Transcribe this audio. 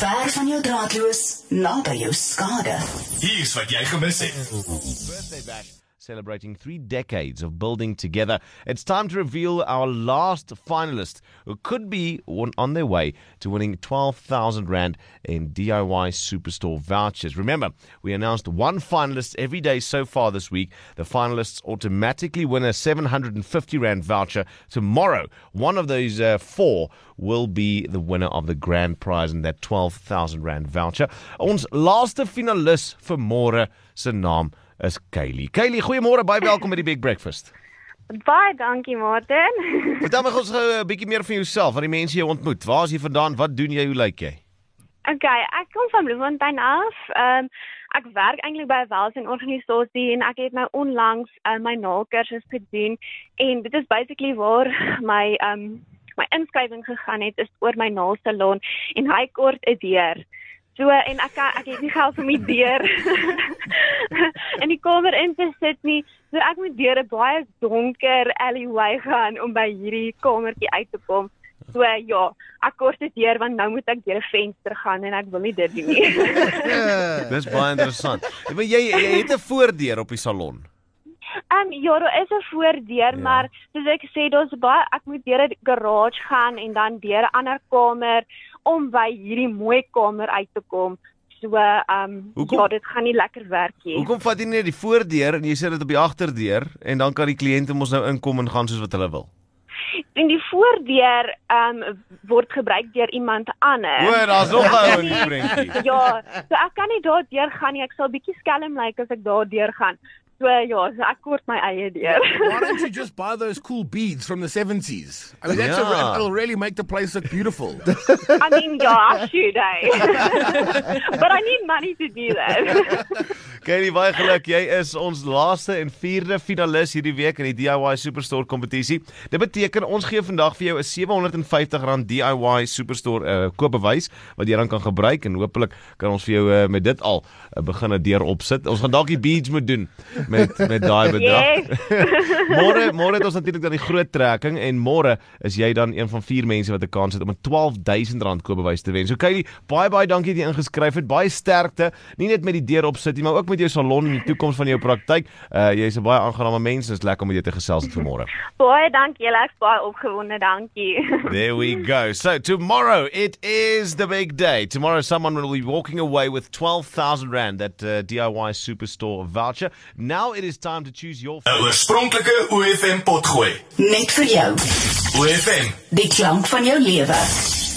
ver van jou draadloos, naby jou skade. Hier's wat jy gemis het. Birthday bash. Celebrating 3 decades of building together. It's time to reveal our last finalist, who could be on their way to winning 12,000 Rand in DIY Superstore vouchers. Remember, we announced one finalist every day so far this week. The finalists automatically win a 750 Rand voucher tomorrow. One of those 4 will be the winner of the grand prize in that 12,000 Rand voucher. Ons laaste finalis vir môre se naam is Caeleigh. Caeleigh, goeiemôre, baie welkom by die Big Breakfast. Baie dankie, Martin. Vertel my ons 'n bietjie meer van jouself, van die mense jy ontmoet. Waar is jy vandaan? Wat doen jy? Hoe lyk jy? Okay, ek kom van Bloemfontein af. Ek werk eintlik by 'n welsynorganisasie en ek het nou onlangs my naalkursus gedoen en dit is basically waar my my inskrywing gegaan het, is oor my naalsalon en hy kort 'n deur. So, en ek het nie geld om die deur in die kamer in te sit nie, so ek moet deur 'n baie donker alleyway gaan om by hierdie kamertjie uit te kom. So ja, ek kort die deur want nou moet ek deur 'n venster gaan en ek wil nie dit doen nie. Dis baie interessant. Maar jy het 'n voordeur op die salon. Ja, daar is 'n voordeur, ja. Maar soos ek sê, daar's baie, ek moet deur 'n garage gaan en dan deur 'n ander kamer om by hierdie mooi kamer uit te kom. So, ja, dit gaan nie lekker werk nie. Hoekom vat jy nie die voordeur en jy sit dit op die agterdeur en dan kan die kliënte mos nou inkom en gaan soos wat hulle wil? En die voordeur word gebruik deur iemand anders. O, daar's nog 'n ou in die prentjie. Ja, so ek kan nie daardeur gaan nie. Ek sal bietjie skelm lyk as ek daardeur gaan. So ja, so ek kort my eie deur. Why don't you just buy those cool beads from the 70s? I mean, that's it'll really make the place look beautiful. I mean, yeah, I should, but I need money to do that. Caeleigh, baie geluk. Jy is ons laaste en 4de finalis hierdie week in die DIY Superstore kompetisie. Dit beteken ons gee vandag vir jou 'n R750 DIY Superstore koopbewys wat jy dan kan gebruik en hopelik kan ons vir jou met dit al begin 'n deur opsit. Ons gaan dalk die beads moet doen. Met daai bedrag. Môre het ons natuurlik dan die groot trekking en môre is jy dan een van 4 mense wat 'n kans het om 'n R12,000 koopbewys te wen. So Caeleigh, baie dankie dat jy ingeskryf het. Baie sterkte, nie net met die deur op sit nie, maar ook met jou salon en die toekoms van jou praktyk. Jy is 'n baie aangename mens en is lekker om met jou te gesels het vanmôre. Baie dankie, ek is baie opgewonde, dankie. There we go. So tomorrow it is the big day. Tomorrow someone will be walking away with 12,000 Rand, that DIY Superstore voucher. Now it is time to choose your oorspronklike UFM potgooi. Net vir jou. UFM, die klank van jou lewe.